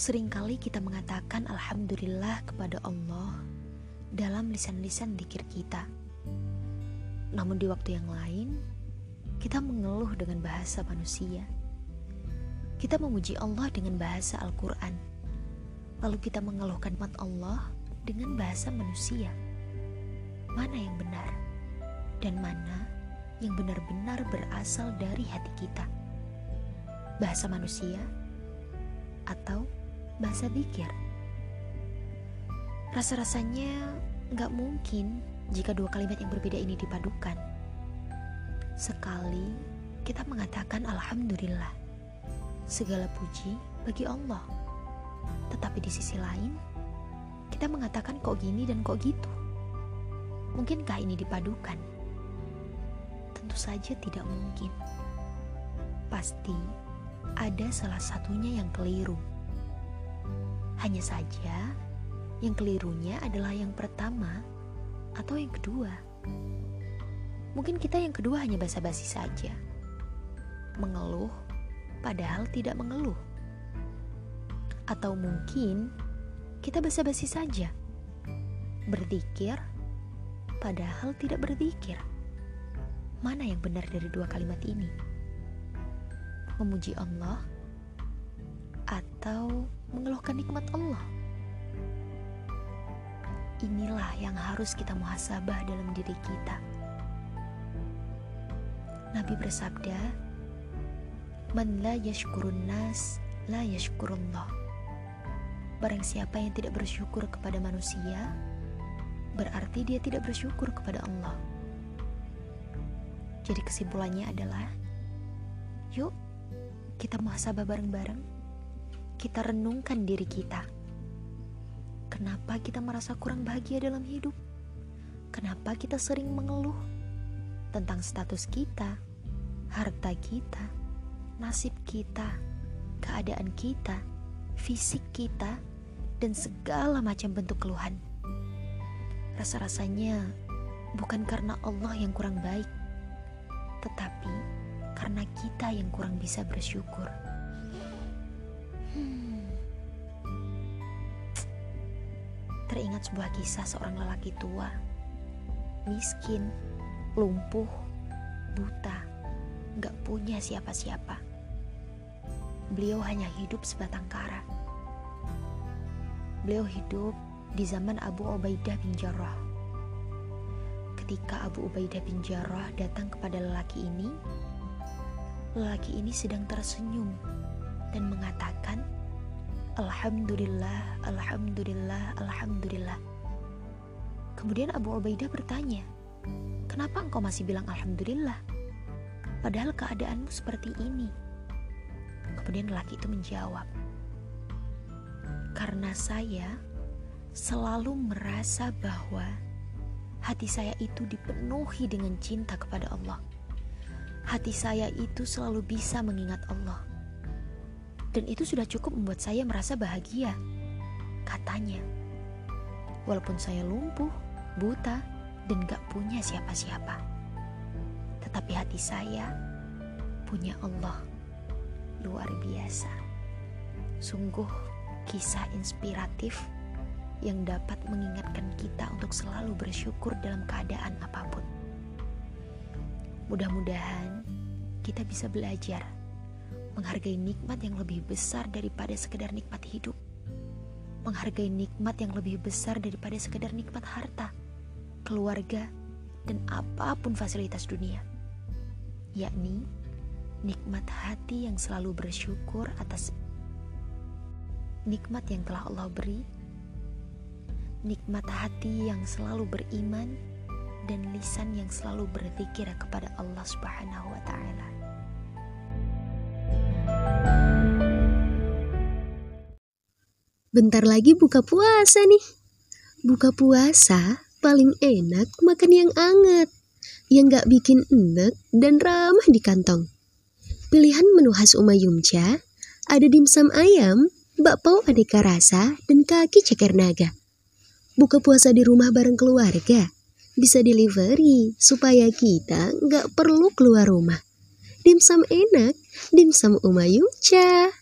Seringkali kita mengatakan Alhamdulillah kepada Allah dalam lisan-lisan zikir kita. Namun di waktu yang lain, kita mengeluh dengan bahasa manusia. Kita memuji Allah dengan bahasa Al-Quran. Lalu kita mengeluhkan nikmat Allah dengan bahasa manusia. Mana yang benar? Dan mana yang benar-benar berasal dari hati kita? Bahasa manusia atau bahasa zikir? Rasa-rasanya gak mungkin jika dua kalimat yang berbeda ini dipadukan. Sekali kita mengatakan Alhamdulillah, segala puji bagi Allah, tetapi di sisi lain kita mengatakan kok gini dan kok gitu. Mungkinkah ini dipadukan? Tentu saja tidak mungkin. Pasti ada salah satunya yang keliru. Hanya saja, yang kelirunya adalah yang pertama atau yang kedua. Mungkin kita yang kedua hanya basa-basi saja, mengeluh padahal tidak mengeluh. Atau mungkin kita basa-basi saja, berzikir padahal tidak berzikir. Mana yang benar dari dua kalimat ini? Memuji Allah atau mengeluhkan nikmat Allah? Inilah yang harus kita muhasabah dalam diri kita. Nabi bersabda, "Man la yashkurun nas, la yashkurullah." Barang siapa yang tidak bersyukur kepada manusia, berarti dia tidak bersyukur kepada Allah. Jadi kesimpulannya adalah, yuk kita muhasabah bareng-bareng. Kita renungkan diri kita. Kenapa kita merasa kurang bahagia dalam hidup? Kenapa kita sering mengeluh tentang status kita, harta kita, nasib kita, keadaan kita, fisik kita, dan segala macam bentuk keluhan? Rasa-rasanya bukan karena Allah yang kurang baik, tetapi karena kita yang kurang bisa bersyukur. Teringat sebuah kisah seorang lelaki tua, miskin, lumpuh, buta, gak punya siapa-siapa. Beliau hanya hidup sebatang kara. Beliau hidup di zaman Abu Ubaidah bin Jarrah. Ketika Abu Ubaidah bin Jarrah datang kepada lelaki ini sedang tersenyum dan mengatakan, Alhamdulillah, Alhamdulillah, Alhamdulillah. Kemudian Abu Ubaidah bertanya, kenapa engkau masih bilang Alhamdulillah? Padahal keadaanmu seperti ini. Kemudian lelaki itu menjawab, karena saya selalu merasa bahwa hati saya itu dipenuhi dengan cinta kepada Allah. Hati saya itu selalu bisa mengingat Allah. Dan itu sudah cukup membuat saya merasa bahagia, katanya. Walaupun saya lumpuh, buta, dan gak punya siapa-siapa, tetapi hati saya punya Allah. Luar biasa. Sungguh kisah inspiratif yang dapat mengingatkan kita untuk selalu bersyukur dalam keadaan apapun. Mudah-mudahan kita bisa belajar menghargai nikmat yang lebih besar daripada sekedar nikmat hidup. Menghargai nikmat yang lebih besar daripada sekedar nikmat harta, keluarga, dan apapun fasilitas dunia. Yakni, nikmat hati yang selalu bersyukur atas nikmat yang telah Allah beri. Nikmat hati yang selalu beriman, dan lisan yang selalu berzikir kepada Allah Subhanahu wa Ta'ala. Bentar lagi buka puasa nih. Buka puasa paling enak makan yang anget, yang gak bikin enek dan ramah di kantong. Pilihan menu khas Umayumca, ada dimsum ayam, bakpao aneka rasa, dan kaki ceker naga. Buka puasa di rumah bareng keluarga, bisa delivery supaya kita gak perlu keluar rumah. Dimsum enak, dimsum Umayumca.